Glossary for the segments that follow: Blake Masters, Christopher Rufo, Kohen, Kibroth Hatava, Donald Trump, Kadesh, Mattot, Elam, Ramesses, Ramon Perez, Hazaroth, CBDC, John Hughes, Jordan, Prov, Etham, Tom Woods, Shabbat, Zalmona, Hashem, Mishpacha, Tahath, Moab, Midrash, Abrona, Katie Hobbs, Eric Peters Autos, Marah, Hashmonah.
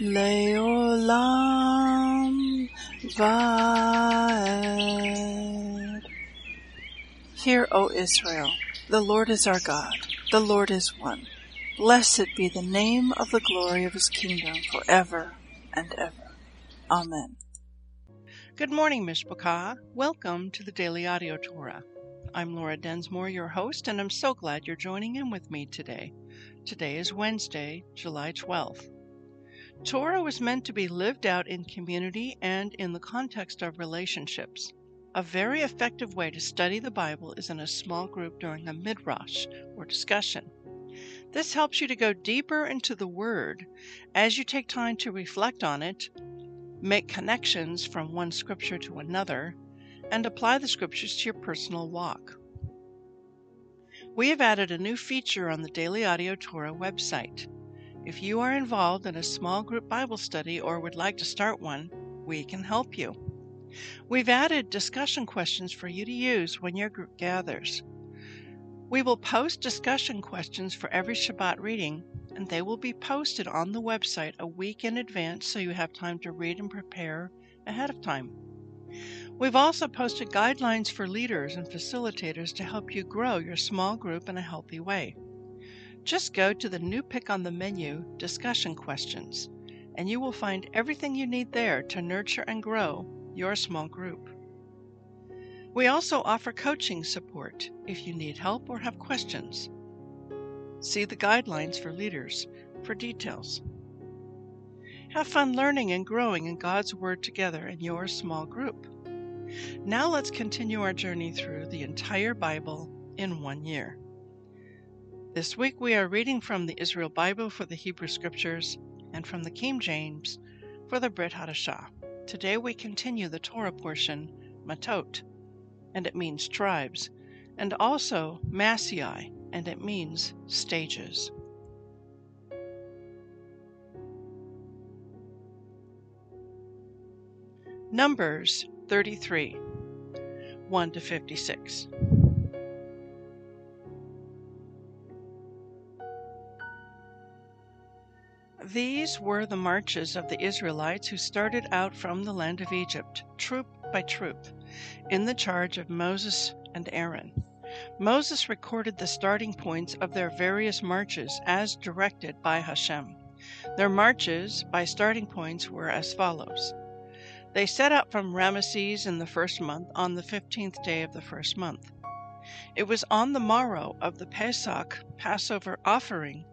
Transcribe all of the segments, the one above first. Leolam Vaed. Hear, O Israel, the Lord is our God, the Lord is one. Blessed be the name of the glory of his kingdom forever and ever. Amen. Good morning, Mishpacha. Welcome to the Daily Audio Torah. I'm Laura Densmore, your host, and I'm so glad you're joining in with me today. Today is Wednesday, July 12th. Torah was meant to be lived out in community and in the context of relationships. A very effective way to study the Bible is in a small group during a midrash, or discussion. This helps you to go deeper into the Word as you take time to reflect on it, make connections from one scripture to another, and apply the scriptures to your personal walk. We have added a new feature on the Daily Audio Torah website. If you are involved in a small group Bible study or would like to start one, we can help you. We've added discussion questions for you to use when your group gathers. We will post discussion questions for every Shabbat reading, and they will be posted on the website a week in advance so you have time to read and prepare ahead of time. We've also posted guidelines for leaders and facilitators to help you grow your small group in a healthy way. Just go to the new pick on the menu, Discussion Questions, and you will find everything you need there to nurture and grow your small group. We also offer coaching support if you need help or have questions. See the guidelines for leaders for details. Have fun learning and growing in God's Word together in your small group. Now let's continue our journey through the entire Bible in one year. This week we are reading from the Israel Bible for the Hebrew Scriptures and from the King James for the Brit Hadashah. Today we continue the Torah portion, Matot, and it means tribes, and also Massei, and it means stages. Numbers 33, 1-56. These were the marches of the Israelites who started out from the land of Egypt, troop by troop, in the charge of Moses and Aaron. Moses recorded the starting points of their various marches as directed by Hashem. Their marches by starting points were as follows. They set out from Ramesses in the first month on the 15th day of the first month. It was on the morrow of the Passover offering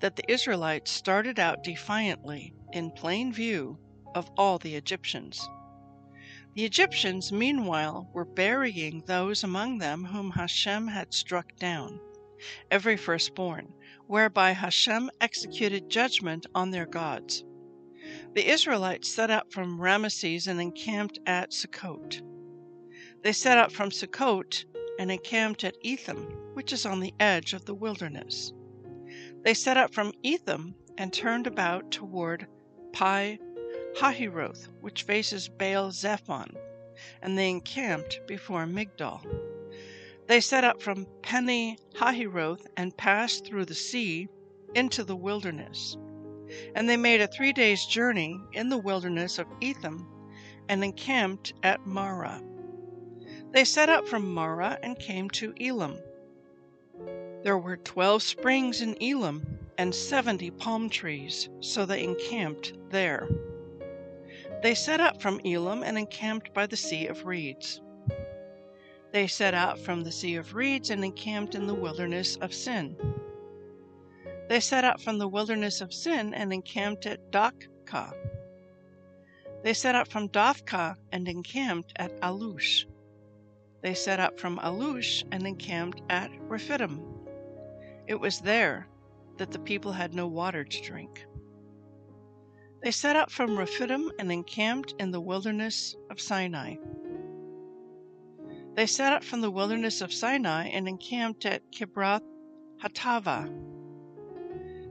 that the Israelites started out defiantly, in plain view of all the Egyptians. The Egyptians, meanwhile, were burying those among them whom Hashem had struck down, every firstborn, whereby Hashem executed judgment on their gods. The Israelites set out from Ramesses and encamped at Sukkot. They set out from Sukkot and encamped at Etham, which is on the edge of the wilderness. They set out from Etham and turned about toward Pi-Hahiroth, which faces Baal-Zephon, and they encamped before Migdol. They set out from Beni-jakin and passed through the sea into the wilderness. And they made a 3 days' journey in the wilderness of Etham and encamped at Marah. They set out from Marah and came to Elam. There were 12 springs in Elam and 70 palm trees, so they encamped there. They set out from Elam and encamped by the Sea of Reeds. They set out from the Sea of Reeds and encamped in the Wilderness of Sin. They set out from the Wilderness of Sin and encamped at Dofka. They set out from Dofka and encamped at Alush. They set out from Alush and encamped at Rephidim. It was there that the people had no water to drink. They set out from Rephidim and encamped in the wilderness of Sinai. They set out from the wilderness of Sinai and encamped at Kibroth Hatava.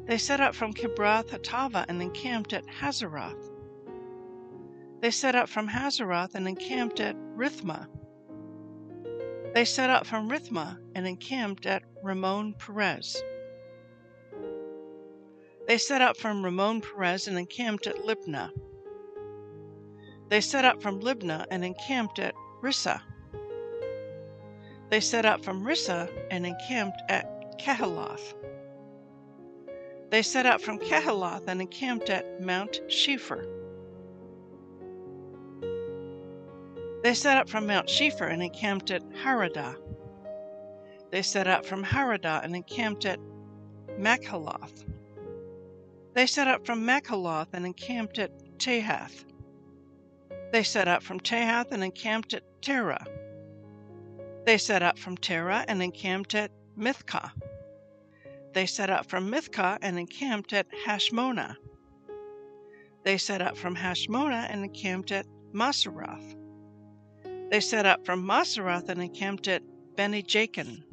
They set out from Kibroth Hatava and encamped at Hazaroth. They set out from Hazaroth and encamped at Rithma. They set out from Rithma and encamped at Ramon Perez. They set out from Ramon Perez and encamped at Libna. They set out from Libna and encamped at Rissa. They set out from Rissa and encamped at Kehaloth. They set out from Kehaloth and encamped at Mount Shefer. They set out from Mount Shefer and encamped at Harada. They set out from Harada and encamped at Machaloth. They set out from Machaloth and encamped at Tahath. They set out from Tahath and encamped at Terah. They set out from Terah and encamped at Mithka. They set out from Mithka and encamped at Hashmonah. They set out from Hashmonah and encamped at Moseroth. They set out from Moseroth and encamped at Beni-jakin.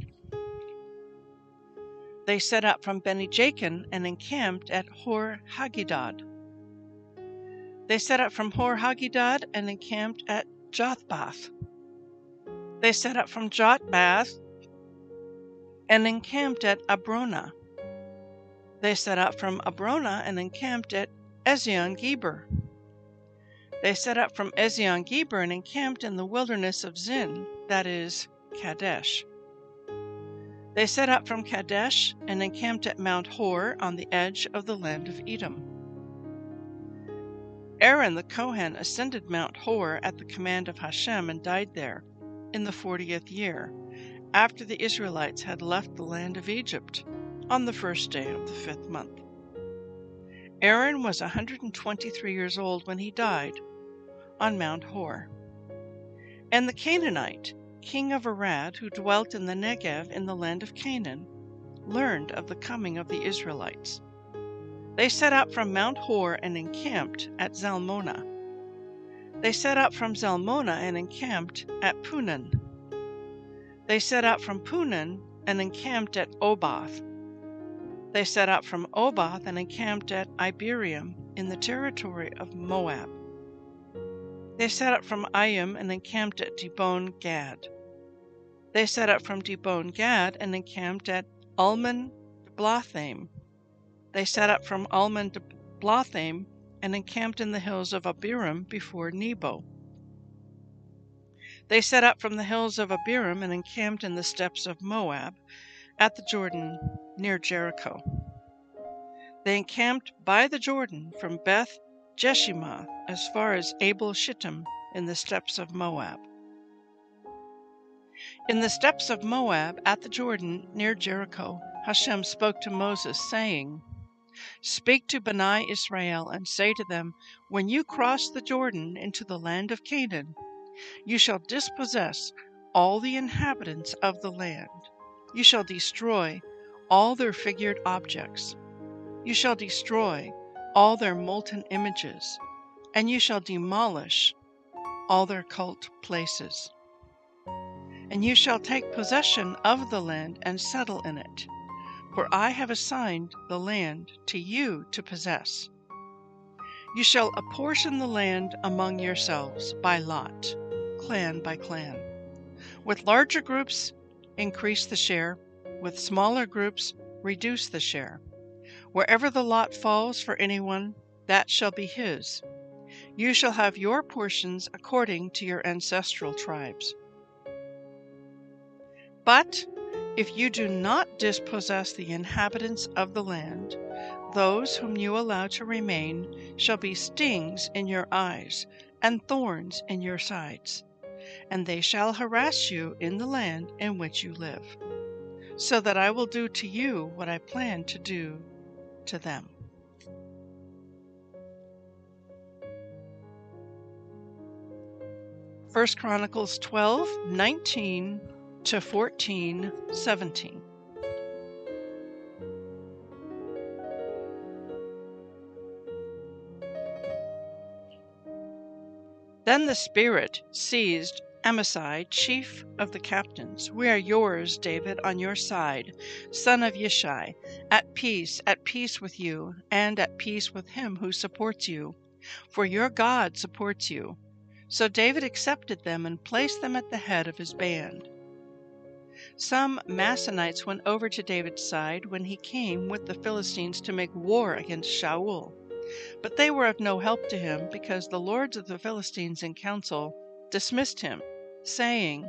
They set out from Beni-jakin and encamped at Hor Hagidad. They set out from Hor Hagidad and encamped at Jotbath. They set out from Jotbath and encamped at Abrona. They set out from Abrona and encamped at Ezion-Geber. They set out from Ezion-Geber and encamped in the wilderness of Zin, that is, Kadesh. They set out from Kadesh and encamped at Mount Hor on the edge of the land of Edom. Aaron the Kohen ascended Mount Hor at the command of Hashem and died there in the 40th year, after the Israelites had left the land of Egypt, on the first day of the 5th month. Aaron was 123 years old when he died on Mount Hor. And the Canaanite, king of Arad, who dwelt in the Negev in the land of Canaan, learned of the coming of the Israelites. They set out from Mount Hor and encamped at Zalmona. They set out from Zalmona and encamped at Punan. They set out from Punan and encamped at Oboth. They set out from Oboth and encamped at Iberium in the territory of Moab. They set out from Iyum and encamped at Dibon Gad. They set out from Dibon Gad and encamped at Almon Blathaim. They set out from Almon Blathaim and encamped in the hills of Abiram before Nebo. They set out from the hills of Abiram and encamped in the steppes of Moab at the Jordan near Jericho. They encamped by the Jordan from Beth Jeshimoth as far as Abel Shittim in the steppes of Moab. In the steppes of Moab at the Jordan near Jericho, Hashem spoke to Moses, saying, "Speak to Bnei Israel and say to them, when you cross the Jordan into the land of Canaan, you shall dispossess all the inhabitants of the land. You shall destroy all their figured objects. You shall destroy all their molten images, and you shall demolish all their cult places. And you shall take possession of the land and settle in it, for I have assigned the land to you to possess. You shall apportion the land among yourselves by lot, clan by clan. With larger groups, increase the share. With smaller groups, reduce the share. Wherever the lot falls for anyone, that shall be his. You shall have your portions according to your ancestral tribes. But if you do not dispossess the inhabitants of the land, those whom you allow to remain shall be stings in your eyes and thorns in your sides, and they shall harass you in the land in which you live, so that I will do to you what I plan to do to them." First Chronicles 12:19-14:17. Then the Spirit seized Amasai, chief of the captains. We are yours, David, on your side, son of Yishai, at peace with you, and at peace with him who supports you, for your God supports you. So David accepted them and placed them at the head of his band. Some Massonites went over to David's side when he came with the Philistines to make war against Shaul. But they were of no help to him, because the lords of the Philistines in council dismissed him, saying,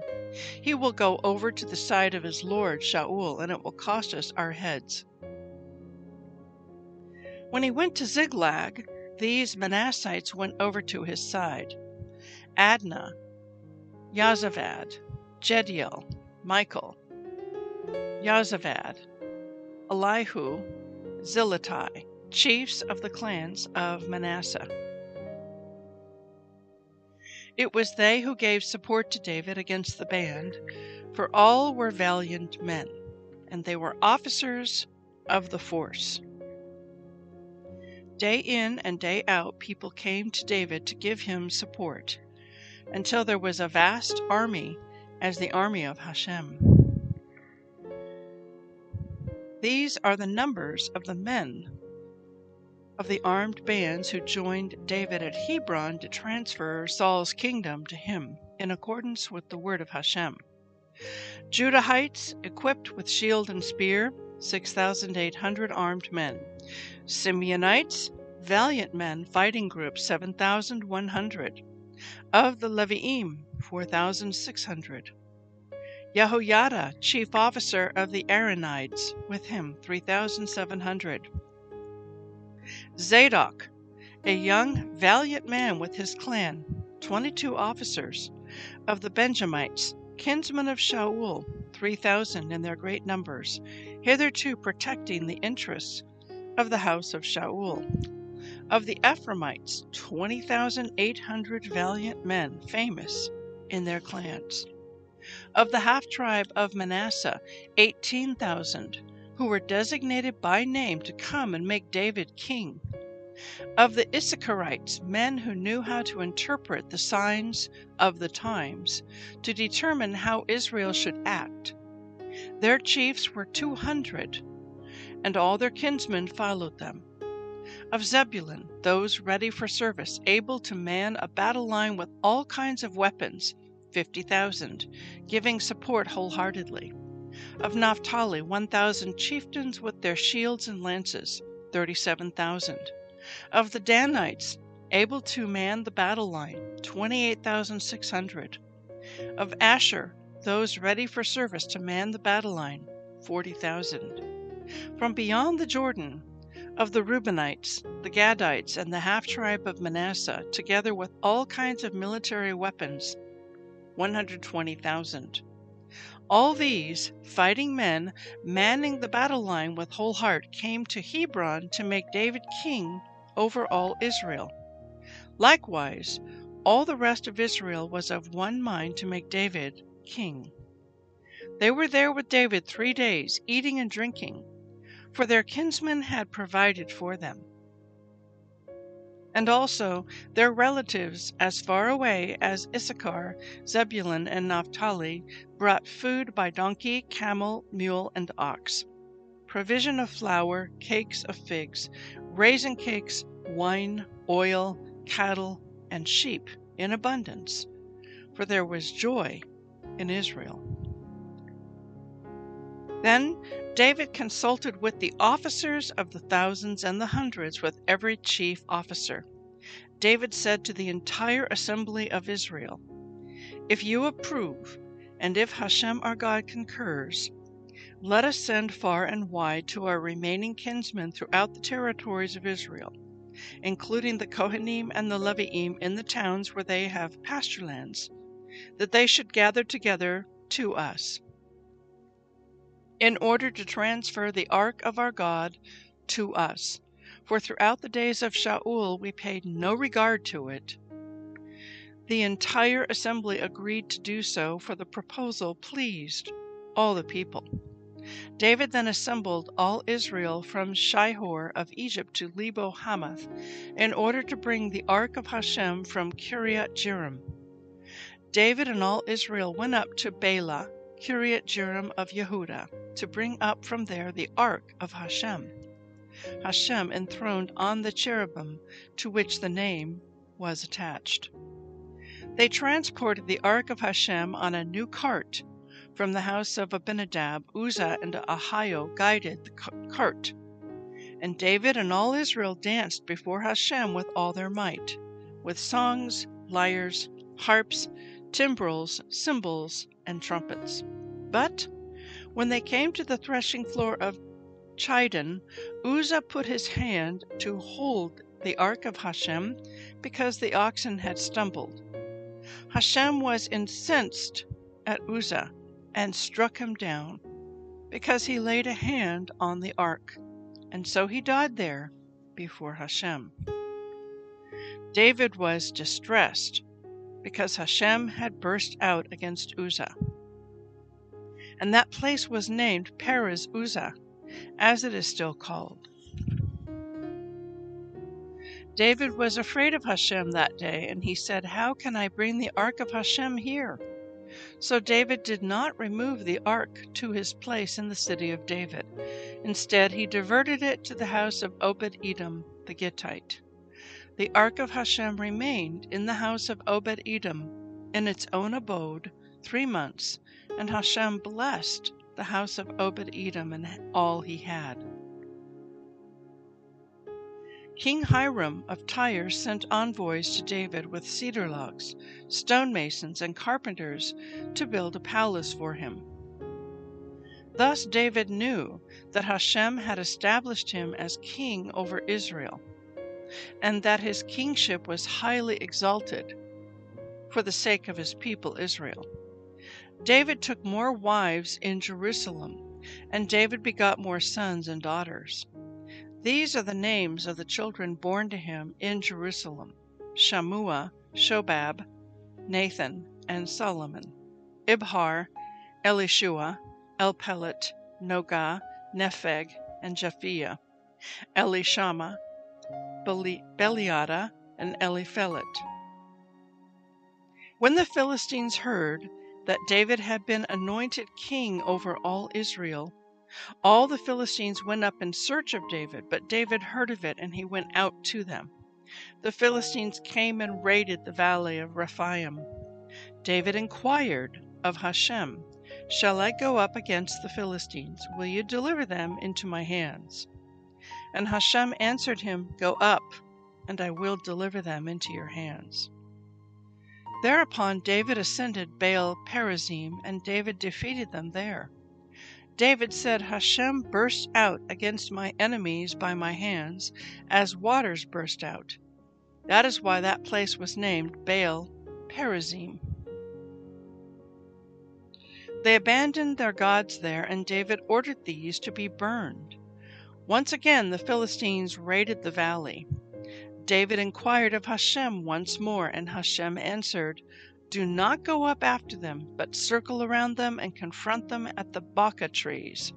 "He will go over to the side of his lord Shaul, and it will cost us our heads." When he went to Ziklag, these Manassites went over to his side: Adnah, Yazavad, Jediel, Michael, Yazavad, Elihu, Zilatai, chiefs of the clans of Manasseh. It was they who gave support to David against the band, for all were valiant men, and they were officers of the force. Day in and day out, people came to David to give him support, until there was a vast army as the army of Hashem. These are the numbers of the men of the armed bands who joined David at Hebron to transfer Saul's kingdom to him, in accordance with the word of Hashem. Judahites, equipped with shield and spear, 6,800 armed men. Simeonites, valiant men, fighting group, 7,100. Of the Levi'im, 4,600. Yehoiada, chief officer of the Aaronites, with him, 3,700. Zadok, a young, valiant man with his clan, 22 officers. Of the Benjamites, kinsmen of Shaul, 3,000 in their great numbers, hitherto protecting the interests of the house of Shaul. Of the Ephraimites, 20,800 valiant men, famous in their clans. Of the half-tribe of Manasseh, 18,000, who were designated by name to come and make David king. Of the Issacharites, men who knew how to interpret the signs of the times, to determine how Israel should act. Their chiefs were 200, and all their kinsmen followed them. Of Zebulun, those ready for service, able to man a battle line with all kinds of weapons, 50,000, giving support wholeheartedly. Of Naphtali, 1,000 chieftains with their shields and lances, 37,000. Of the Danites, able to man the battle line, 28,600. Of Asher, those ready for service to man the battle line, 40,000. From beyond the Jordan, of the Reubenites, the Gadites, and the half-tribe of Manasseh, together with all kinds of military weapons, 120,000. All these fighting men, manning the battle line with whole heart, came to Hebron to make David king over all Israel. Likewise, all the rest of Israel was of one mind to make David king. They were there with David 3 days, eating and drinking, for their kinsmen had provided for them, and also their relatives as far away as Issachar, Zebulun, and Naphtali brought food by donkey, camel, mule, and ox, provision of flour, cakes of figs, raisin cakes, wine, oil, cattle, and sheep in abundance, for there was joy in Israel. Then David consulted with the officers of the thousands and the hundreds, with every chief officer. David said to the entire assembly of Israel, "If you approve, and if Hashem our God concurs, let us send far and wide to our remaining kinsmen throughout the territories of Israel, including the Kohanim and the Levi'im in the towns where they have pasture lands, that they should gather together to us, in order to transfer the ark of our God to us, for throughout the days of Shaul we paid no regard to it." The entire assembly agreed to do so, for the proposal pleased all the people. David then assembled all Israel from Shihor of Egypt to Lebo Hamath, in order to bring the ark of Hashem from Kiriat Jearim. David and all Israel went up to Beilah, Kiriat Jearim of Yehudah, to bring up from there the ark of Hashem, Hashem enthroned on the cherubim, to which the name was attached. They transported the ark of Hashem on a new cart. From the house of Abinadab, Uzzah and Ahio guided the cart. And David and all Israel danced before Hashem with all their might, with songs, lyres, harps, timbrels, cymbals, and trumpets. But when they came to the threshing floor of Chidon, Uzzah put his hand to hold the ark of Hashem, because the oxen had stumbled. Hashem was incensed at Uzzah and struck him down, because he laid a hand on the ark, and so he died there before Hashem. David was distressed, because Hashem had burst out against Uzzah. And that place was named Perez Uzzah, as it is still called. David was afraid of Hashem that day, and he said, "How can I bring the ark of Hashem here?" So David did not remove the ark to his place in the city of David. Instead, he diverted it to the house of Obed-Edom the Gittite. The ark of Hashem remained in the house of Obed-Edom in its own abode 3 months, and Hashem blessed the house of Obed-Edom and all he had. King Hiram of Tyre sent envoys to David with cedar logs, stonemasons, and carpenters to build a palace for him. Thus David knew that Hashem had established him as king over Israel, and that his kingship was highly exalted for the sake of his people Israel. David took more wives in Jerusalem, and David begot more sons and daughters. These are the names of the children born to him in Jerusalem: Shammua, Shobab, Nathan, and Solomon, Ibhar, Elishua, Elpelet, Nogah, Nepheg, and Japhiah, Elishama, Beliada, and Eliphelet. When the Philistines heard that David had been anointed king over all Israel, all the Philistines went up in search of David, but David heard of it, and he went out to them. The Philistines came and raided the valley of Rephaim. David inquired of Hashem, "Shall I go up against the Philistines? Will you deliver them into my hands?" And Hashem answered him, "Go up, and I will deliver them into your hands." Thereupon David ascended Baal Perazim, and David defeated them there. David said, "Hashem burst out against my enemies by my hands, as waters burst out." That is why that place was named Baal Perazim. They abandoned their gods there, and David ordered these to be burned. Once again the Philistines raided the valley. David inquired of Hashem once more, and Hashem answered, "Do not go up after them, but circle around them and confront them at the baka trees.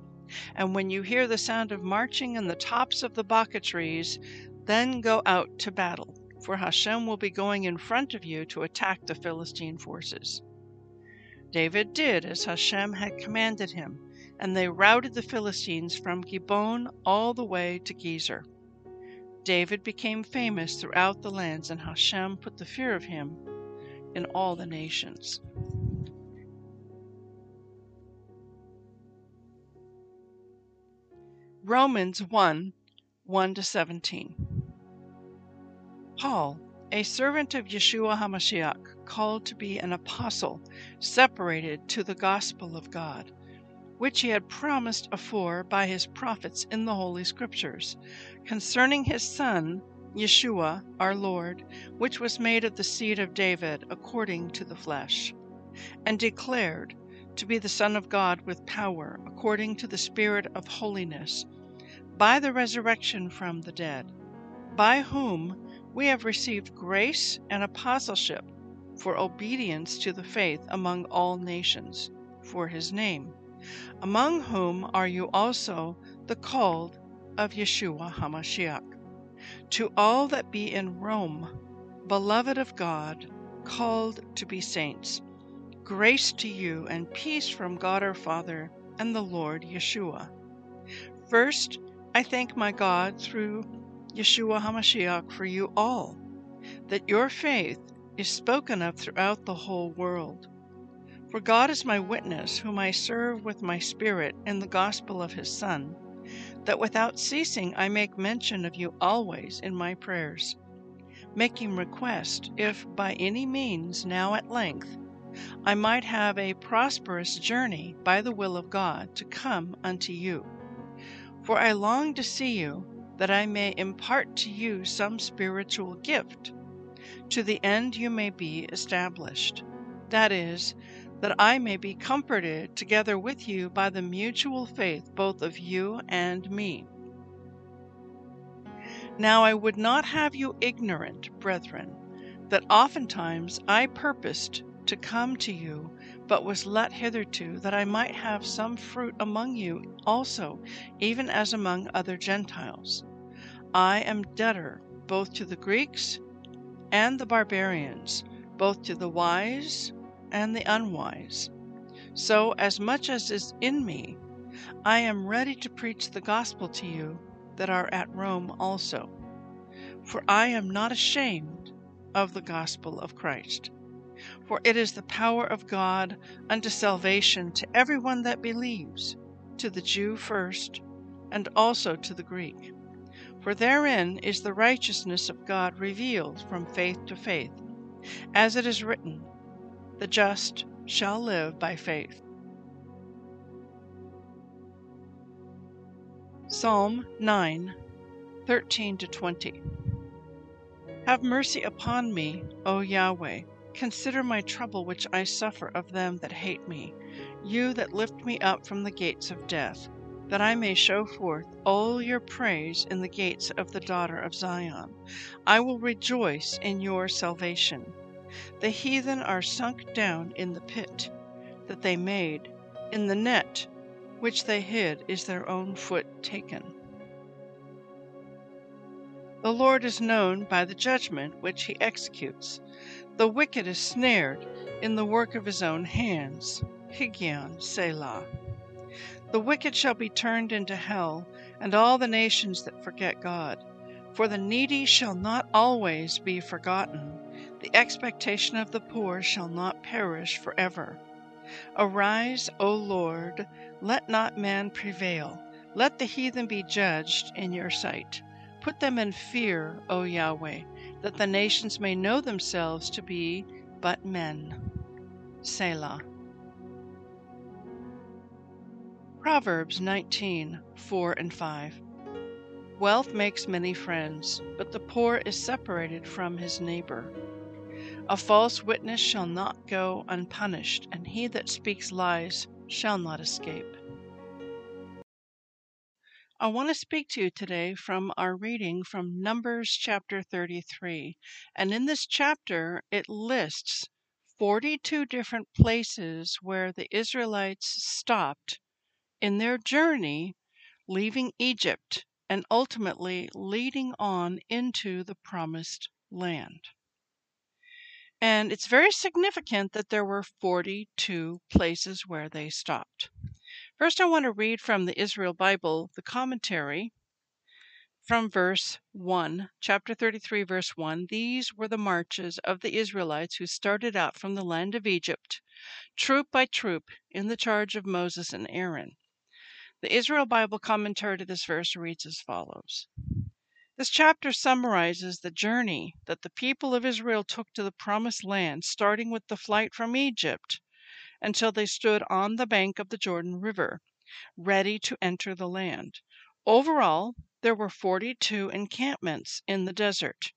And when you hear the sound of marching in the tops of the baka trees, then go out to battle, for Hashem will be going in front of you to attack the Philistine forces." David did as Hashem had commanded him, and they routed the Philistines from Gibbon all the way to Gezer. David became famous throughout the lands, and Hashem put the fear of him in all the nations. Romans 1:1-17. Paul, a servant of Yeshua HaMashiach, called to be an apostle, separated to the gospel of God, which he had promised afore by his prophets in the Holy Scriptures, concerning his Son, Yeshua, our Lord, which was made of the seed of David according to the flesh, and declared to be the Son of God with power, according to the Spirit of holiness, by the resurrection from the dead, by whom we have received grace and apostleship for obedience to the faith among all nations, for his name, among whom are you also the called of Yeshua HaMashiach. To all that be in Rome, beloved of God, called to be saints, grace to you and peace from God our Father and the Lord Yeshua. First, I thank my God through Yeshua HaMashiach for you all, that your faith is spoken of throughout the whole world. For God is my witness, whom I serve with my spirit in the gospel of his Son, that without ceasing I make mention of you always in my prayers, making request if by any means now at length I might have a prosperous journey by the will of God to come unto you. For I long to see you, that I may impart to you some spiritual gift, to the end you may be established, that is, that I may be comforted together with you by the mutual faith both of you and me. Now I would not have you ignorant, brethren, that oftentimes I purposed to come to you, but was let hitherto, that I might have some fruit among you also, even as among other Gentiles. I am debtor both to the Greeks and the barbarians, both to the wise and the unwise. So, as much as is in me, I am ready to preach the gospel to you that are at Rome also. For I am not ashamed of the gospel of Christ. For it is the power of God unto salvation to everyone that believes, to the Jew first, and also to the Greek. For therein is the righteousness of God revealed from faith to faith, as it is written, the just shall live by faith. Psalm 9, 13-20. Have mercy upon me, O Yahweh. Consider my trouble which I suffer of them that hate me, you that lift me up from the gates of death, that I may show forth all your praise in the gates of the daughter of Zion. I will rejoice in your salvation. The heathen are sunk down in the pit that they made, in the net which they hid is their own foot taken. The Lord is known by the judgment which he executes. The wicked is snared in the work of his own hands. Higyon Selah. The wicked shall be turned into hell, and all the nations that forget God. For the needy shall not always be forgotten. The expectation of the poor shall not perish forever. Arise, O Lord, let not man prevail. Let the heathen be judged in your sight. Put them in fear, O Yahweh, that the nations may know themselves to be but men. Selah. Proverbs 19, 4 and 5. Wealth makes many friends, but the poor is separated from his neighbor. A false witness shall not go unpunished, and he that speaks lies shall not escape. I want to speak to you today from our reading from Numbers chapter 33. And in this chapter, it lists 42 different places where the Israelites stopped in their journey, leaving Egypt and ultimately leading on into the promised land. And it's very significant that there were 42 places where they stopped. First, I want to read from the Israel Bible, the commentary, from verse 1, chapter 33, verse 1. These were the marches of the Israelites who started out from the land of Egypt, troop by troop, in the charge of Moses and Aaron. The Israel Bible commentary to this verse reads as follows. This chapter summarizes the journey that the people of Israel took to the promised land, starting with the flight from Egypt until they stood on the bank of the Jordan River, ready to enter the land. Overall, there were 42 encampments in the desert,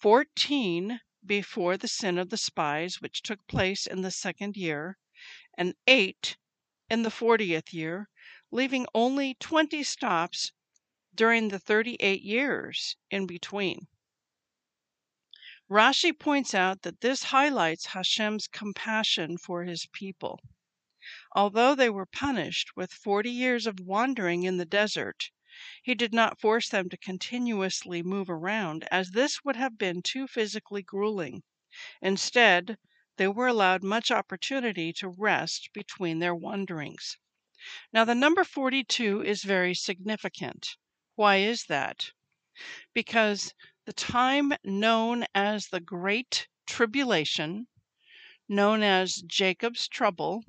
14 before the sin of the spies, which took place in the second year, and 8 in the 40th year, leaving only 20 stops during the 38 years in between. Rashi points out that this highlights Hashem's compassion for his people. Although they were punished with 40 years of wandering in the desert, he did not force them to continuously move around, as this would have been too physically grueling. Instead, they were allowed much opportunity to rest between their wanderings. Now, the number 42 is very significant. Why is that? Because the time known as the Great Tribulation, known as Jacob's Trouble,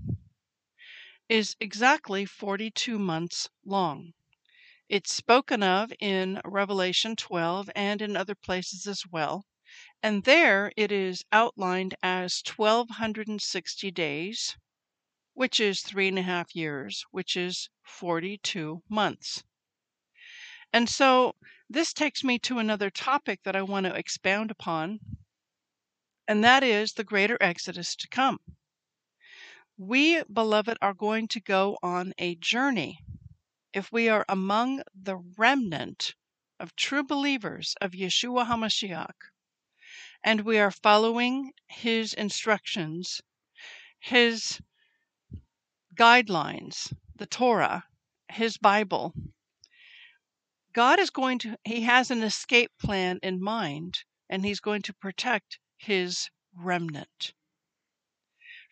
is exactly 42 months long. It's spoken of in Revelation 12 and in other places as well, and there it is outlined as 1260 days, which is 3.5 years, which is 42 months. And so this takes me to another topic that I want to expound upon, and that is the greater Exodus to come. We, beloved, are going to go on a journey. If we are among the remnant of true believers of Yeshua HaMashiach, and we are following his instructions, his guidelines, the Torah, his Bible, God is going to, he has an escape plan in mind, and he's going to protect his remnant.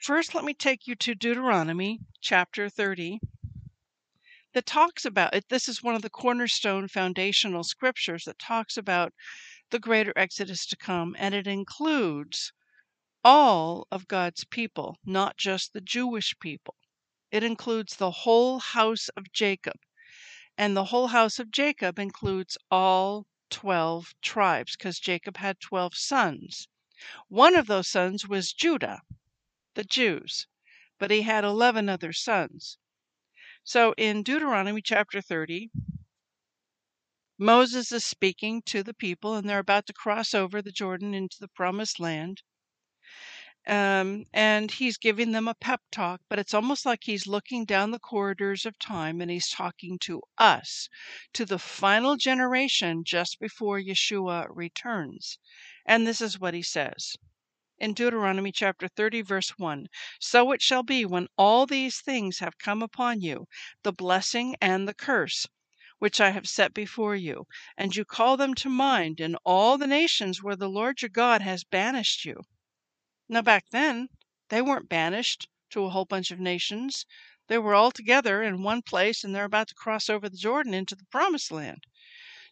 First, let me take you to Deuteronomy chapter 30. That talks about it. This is one of the cornerstone foundational scriptures that talks about the greater Exodus to come, and it includes all of God's people, not just the Jewish people. It includes the whole house of Jacob, and the whole house of Jacob includes all 12 tribes, because Jacob had 12 sons. One of those sons was Judah, the Jews, but he had 11 other sons. So in Deuteronomy chapter 30, Moses is speaking to the people, and they're about to cross over the Jordan into the promised land. And he's giving them a pep talk, but it's almost like he's looking down the corridors of time, and he's talking to us, to the final generation just before Yeshua returns. And this is what he says. In Deuteronomy chapter 30, verse 1, "So it shall be when all these things have come upon you, the blessing and the curse, which I have set before you, and you call them to mind in all the nations where the Lord your God has banished you." Now back then, they weren't banished to a whole bunch of nations. They were all together in one place, and they're about to cross over the Jordan into the promised land.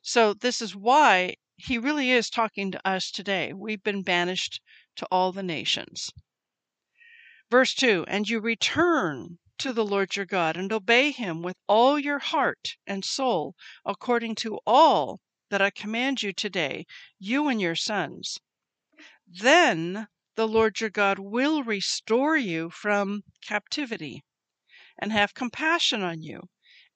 So this is why he really is talking to us today. We've been banished to all the nations. Verse 2, "And you return to the Lord your God and obey him with all your heart and soul, according to all that I command you today, you and your sons. Then the Lord your God will restore you from captivity and have compassion on you,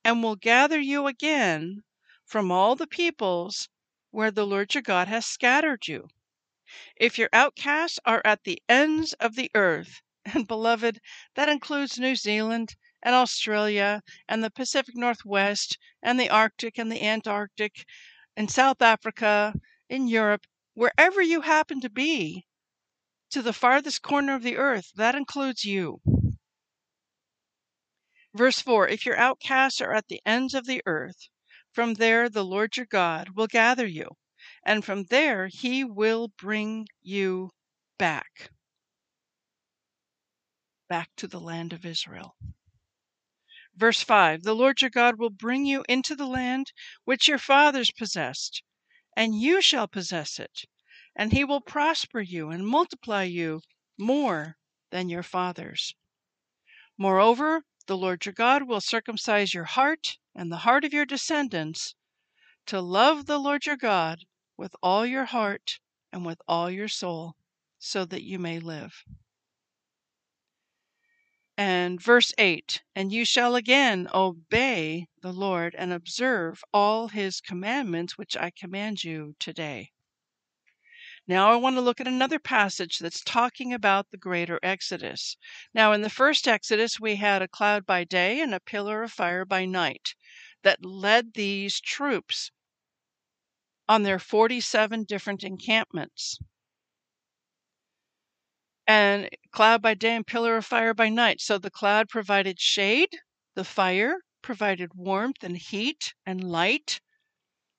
and will gather you again from all the peoples where the Lord your God has scattered you. If your outcasts are at the ends of the earth," and beloved, that includes New Zealand and Australia and the Pacific Northwest and the Arctic and the Antarctic and South Africa, in Europe, wherever you happen to be, to the farthest corner of the earth, that includes you. Verse 4, "If your outcasts are at the ends of the earth, from there the Lord your God will gather you, and from there he will bring you back to the land of Israel." Verse 5, "The Lord your God will bring you into the land which your fathers possessed, and you shall possess it, and he will prosper you and multiply you more than your fathers. Moreover, the Lord your God will circumcise your heart and the heart of your descendants, to love the Lord your God with all your heart and with all your soul, so that you may live." And verse 8, "And you shall again obey the Lord and observe all his commandments, which I command you today." Now I want to look at another passage that's talking about the greater Exodus. Now in the first Exodus, we had a cloud by day and a pillar of fire by night that led these troops on their 47 different encampments. and cloud by day and pillar of fire by night. So the cloud provided shade, the fire provided warmth and heat and light,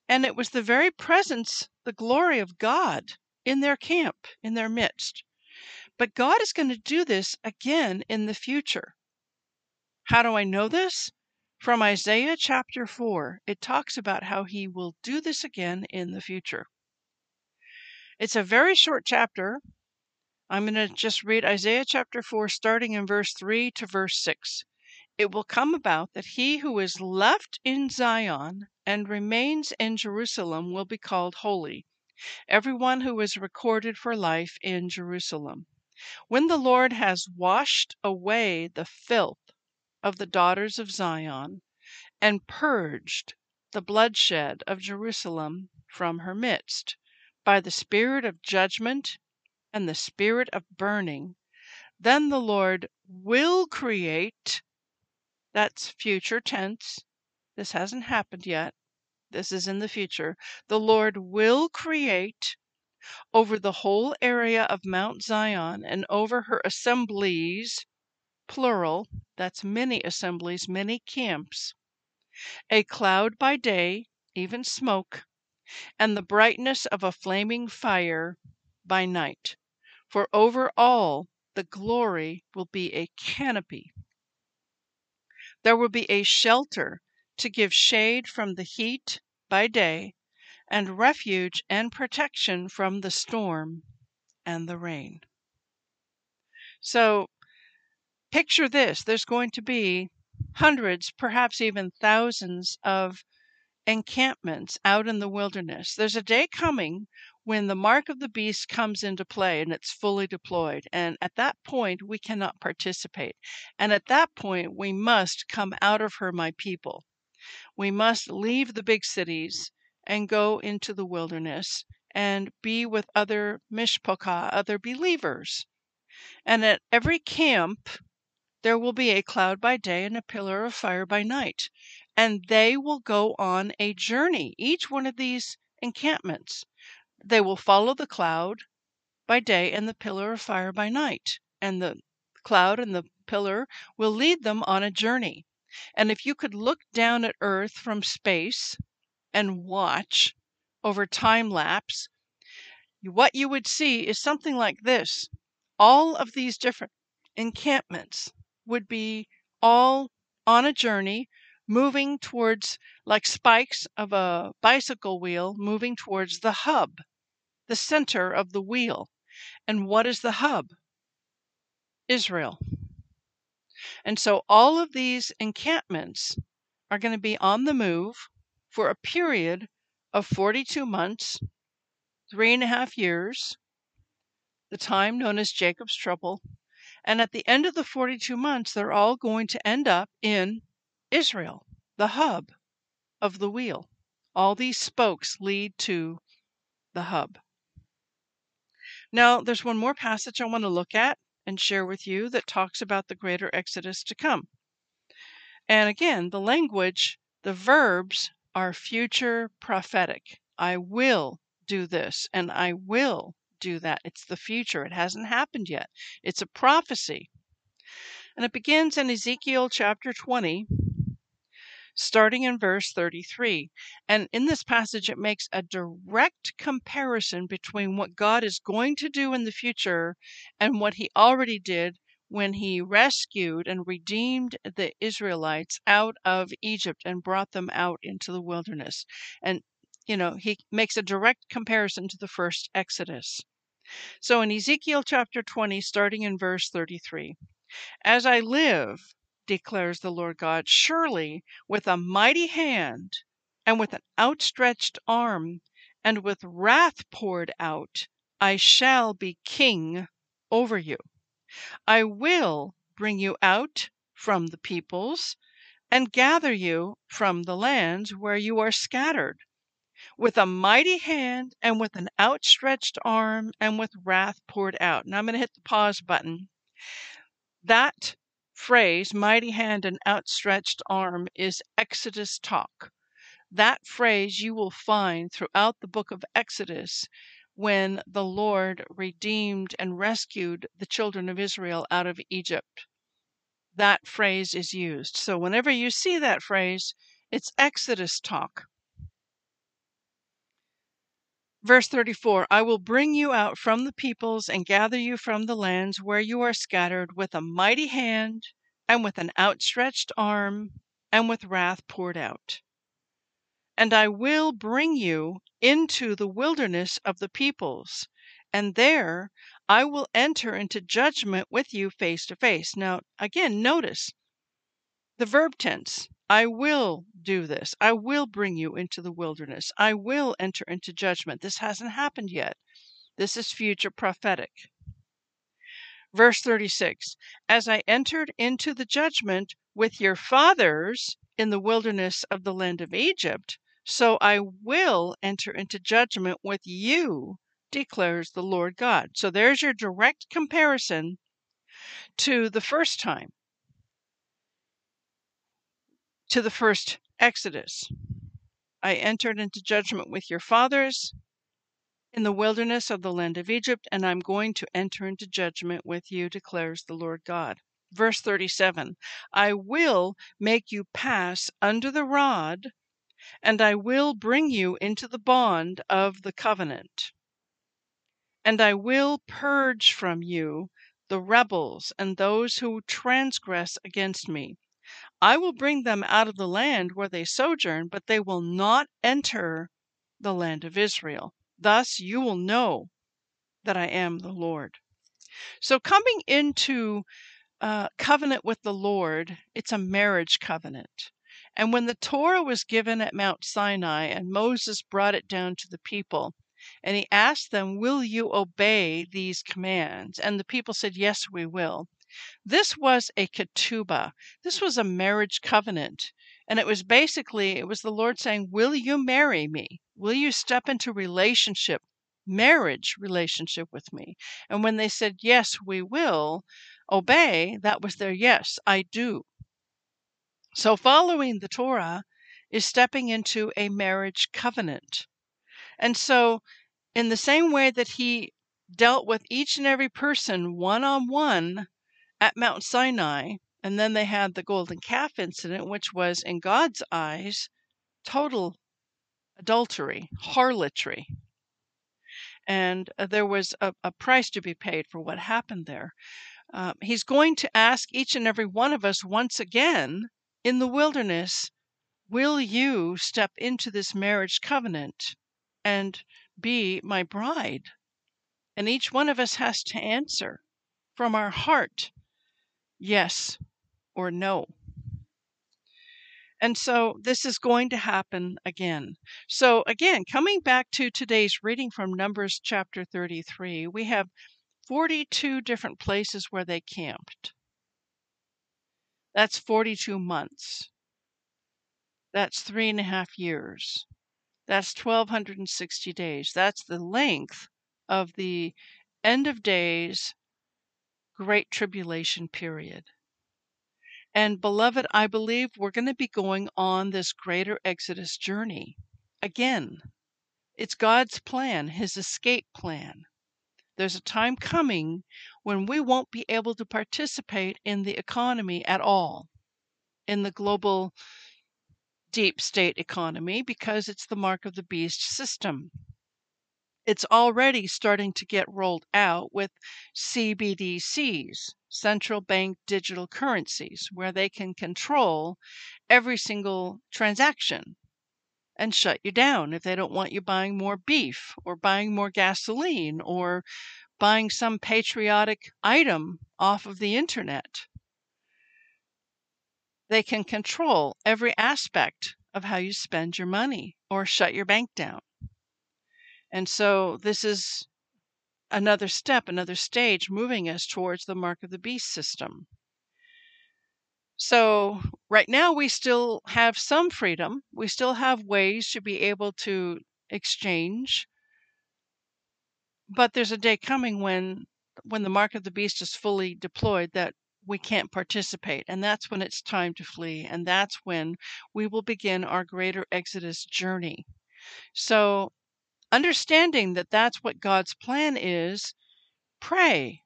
and it was the very presence, the glory of God in their camp, in their midst. But God is going to do this again in the future. How do I know this? From Isaiah chapter 4, it talks about how he will do this again in the future. It's a very short chapter. I'm going to just read Isaiah chapter 4, starting in verse 3 to verse 6. It will come about that he who is left in Zion and remains in Jerusalem will be called holy, everyone who is recorded for life in Jerusalem. When the Lord has washed away the filth of the daughters of Zion and purged the bloodshed of Jerusalem from her midst by the spirit of judgment and the spirit of burning, then the Lord will create. That's future tense. This hasn't happened yet. This is in the future. The Lord will create over the whole area of Mount Zion and over her assemblies, plural, that's many assemblies, many camps, a cloud by day, even smoke, and the brightness of a flaming fire by night. For over all, the glory will be a canopy. There will be a shelter to give shade from the heat by day, and refuge and protection from the storm and the rain. So, picture this. There's going to be hundreds, perhaps even thousands of encampments out in the wilderness. There's a day coming when the mark of the beast comes into play and it's fully deployed. And at that point, we cannot participate. And at that point, we must come out of her, my people. We must leave the big cities and go into the wilderness and be with other mishpocha, other believers. And at every camp, there will be a cloud by day and a pillar of fire by night. And they will go on a journey, each one of these encampments. They will follow the cloud by day and the pillar of fire by night. And the cloud and the pillar will lead them on a journey. And if you could look down at Earth from space and watch over time lapse, what you would see is something like this. All of these different encampments would be all on a journey, moving towards, like spikes of a bicycle wheel, moving towards the hub, the center of the wheel. And what is the hub? Israel. And so all of these encampments are going to be on the move for a period of 42 months, 3.5 years, the time known as Jacob's trouble. And at the end of the 42 months, they're all going to end up in Israel, the hub of the wheel. All these spokes lead to the hub. Now, there's one more passage I want to look at and share with you that talks about the greater exodus to come. And again, the language, the verbs are future prophetic. I will do this and I will do that. It's the future. It hasn't happened yet. It's a prophecy. And it begins in Ezekiel chapter 20, starting in verse 33. And in this passage, it makes a direct comparison between what God is going to do in the future and what he already did when he rescued and redeemed the Israelites out of Egypt and brought them out into the wilderness. And, you know, he makes a direct comparison to the first Exodus. So in Ezekiel chapter 20, starting in verse 33, "As I live, declares the Lord God, surely with a mighty hand and with an outstretched arm and with wrath poured out, I shall be king over you. I will bring you out from the peoples and gather you from the lands where you are scattered, with a mighty hand and with an outstretched arm and with wrath poured out." Now I'm going to hit the pause button. That phrase, mighty hand and outstretched arm, is Exodus talk. That phrase you will find throughout the book of Exodus when the Lord redeemed and rescued the children of Israel out of Egypt. That phrase is used. So whenever you see that phrase, it's Exodus talk. Verse 34, I will bring you out from the peoples and gather you from the lands where you are scattered with a mighty hand and with an outstretched arm and with wrath poured out. And I will bring you into the wilderness of the peoples, and there I will enter into judgment with you face to face. Now, again, notice the verb tense. I will do this. I will bring you into the wilderness. I will enter into judgment. This hasn't happened yet. This is future prophetic. Verse 36, as I entered into the judgment with your fathers in the wilderness of the land of Egypt, so I will enter into judgment with you, declares the Lord God. So there's your direct comparison to the first time, to the first Exodus. I entered into judgment with your fathers in the wilderness of the land of Egypt, and I'm going to enter into judgment with you, declares the Lord God. Verse 37, I will make you pass under the rod, and I will bring you into the bond of the covenant. And I will purge from you the rebels and those who transgress against me. I will bring them out of the land where they sojourn, but they will not enter the land of Israel. Thus you will know that I am the Lord. So coming into covenant with the Lord, it's a marriage covenant. And when the Torah was given at Mount Sinai and Moses brought it down to the people, and he asked them, will you obey these commands? And the people said, yes, we will. This was a ketubah. This was a marriage covenant. And it was the Lord saying, will you marry me? Will you step into relationship, marriage relationship with me? And when they said, yes, we will obey, that was their yes, I do. So following the Torah is stepping into a marriage covenant. And so in the same way that he dealt with each and every person one-on-one at Mount Sinai, and then they had the golden calf incident, which was, in God's eyes, total adultery, harlotry. And there was a price to be paid for what happened there. He's going to ask each and every one of us once again in the wilderness, will you step into this marriage covenant and be my bride? And each one of us has to answer from our heart, yes or no. And so this is going to happen again. So again, coming back to today's reading from Numbers chapter 33, we have 42 different places where they camped. That's 42 months. That's 3.5 years. That's 1,260 days. That's the length of the end of days Great Tribulation period. And beloved, I believe we're going to be going on this greater Exodus journey. Again, it's God's plan, his escape plan. There's a time coming when we won't be able to participate in the economy at all, in the global deep state economy, because it's the mark of the beast system. It's already starting to get rolled out with CBDCs, central bank digital currencies, where they can control every single transaction and shut you down if they don't want you buying more beef or buying more gasoline or buying some patriotic item off of the internet. They can control every aspect of how you spend your money or shut your bank down. And so this is another step, another stage, moving us towards the mark of the beast system. So right now we still have some freedom. We still have ways to be able to exchange. But there's a day coming when the mark of the beast is fully deployed that we can't participate. And that's when it's time to flee. And that's when we will begin our greater Exodus journey. So Understanding that that's what God's plan is, pray.